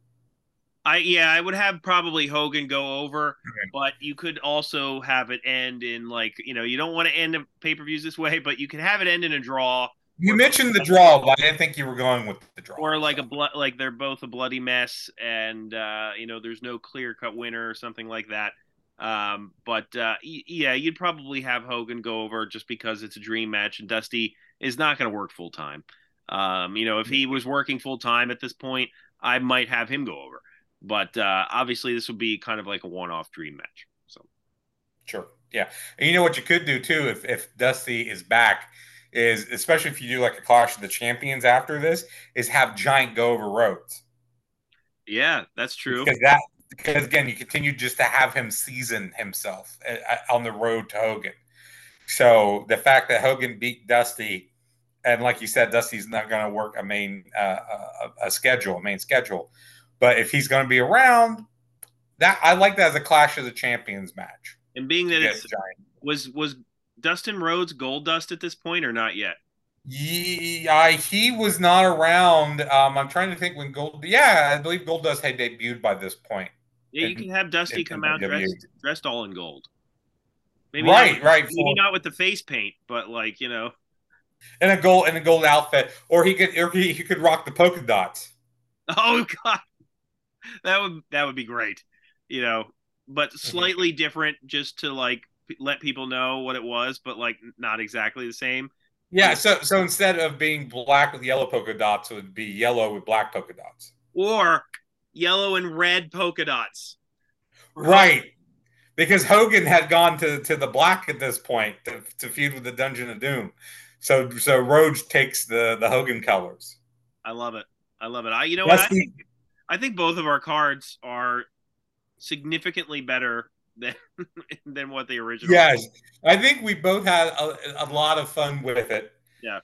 I would have probably Hogan go over, okay. But you could also have it end in, like, you know, you don't want to end pay-per-views this way, but you can have it end in a draw. You mentioned the draw, but I didn't think you were going with the draw. Or like like they're both a bloody mess, and you know, there's no clear-cut winner or something like that. Yeah, you'd probably have Hogan go over just because it's a dream match, and Dusty is not going to work full time. You know, if he was working full time at this point, I might have him go over. But obviously, this would be kind of like a one-off dream match. So, sure, yeah, and you know what you could do too if Dusty is back. Is, especially if you do like a Clash of the Champions after this, is have Giant go over Rhodes. Yeah, that's true. Because again, you continue just to have him season himself on the road to Hogan. So the fact that Hogan beat Dusty, and like you said, Dusty's not going to work a main schedule. But if he's going to be around, that I like that as a Clash of the Champions match. And being that it was Dustin Rhodes Gold Dust at this point or not yet? Yeah, he was not around. I'm trying to think when Gold. Yeah, I believe Gold Dust had debuted by this point. Yeah, you can have Dusty come out dressed all in gold. Maybe right. Maybe not with the face paint, but like, you know, in a gold outfit, or he could rock the polka dots. Oh God, that would be great, you know, but slightly different, just to like let people know what it was, but like not exactly the same. Yeah, so instead of being black with yellow polka dots, it would be yellow with black polka dots. Or yellow and red polka dots. Right. Because Hogan had gone to the black at this point to feud with the Dungeon of Doom. So Rhodes takes the Hogan colors. I love it. I love it. I think both of our cards are significantly better than what they originally. Yes, I think we both had a lot of fun with it. Yeah.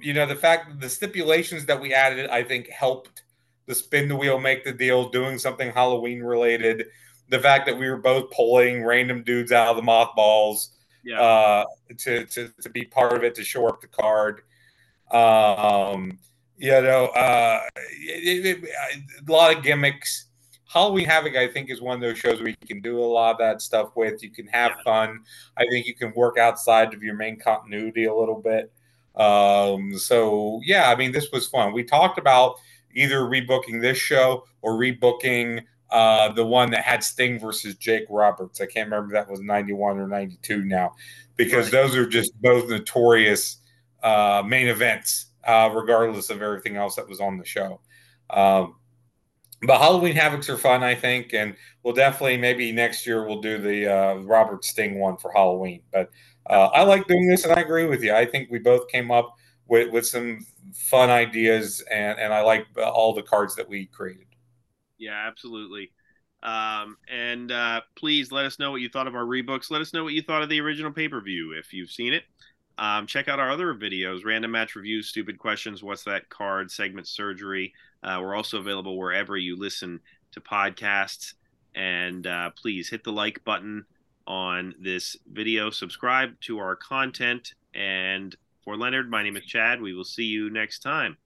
You know, the fact that the stipulations that we added, I think, helped the spin the wheel, make the deal, doing something Halloween related. The fact that we were both pulling random dudes out of the mothballs, yeah, to be part of it, to shore up the card. A lot of gimmicks. Halloween Havoc, I think, is one of those shows where you can do a lot of that stuff with. You can have fun. I think you can work outside of your main continuity a little bit. I mean, this was fun. We talked about either rebooking this show or rebooking the one that had Sting versus Jake Roberts. I can't remember if that was 91 or 92 now, because those are just both notorious main events, regardless of everything else that was on the show. But Halloween Havocs are fun, I think, and we'll definitely, maybe next year we'll do the Robert Sting one for Halloween. But I like doing this, and I agree with you. I think we both came up with some fun ideas, and I like all the cards that we created. Yeah, absolutely. Please let us know what you thought of our rebooks. Let us know what you thought of the original pay-per-view if you've seen it. Check out our other videos, Random Match Reviews, Stupid Questions, What's That Card, Segment Surgery. We're also available wherever you listen to podcasts. And please hit the like button on this video. Subscribe to our content. And for Leonard, my name is Chad. We will see you next time.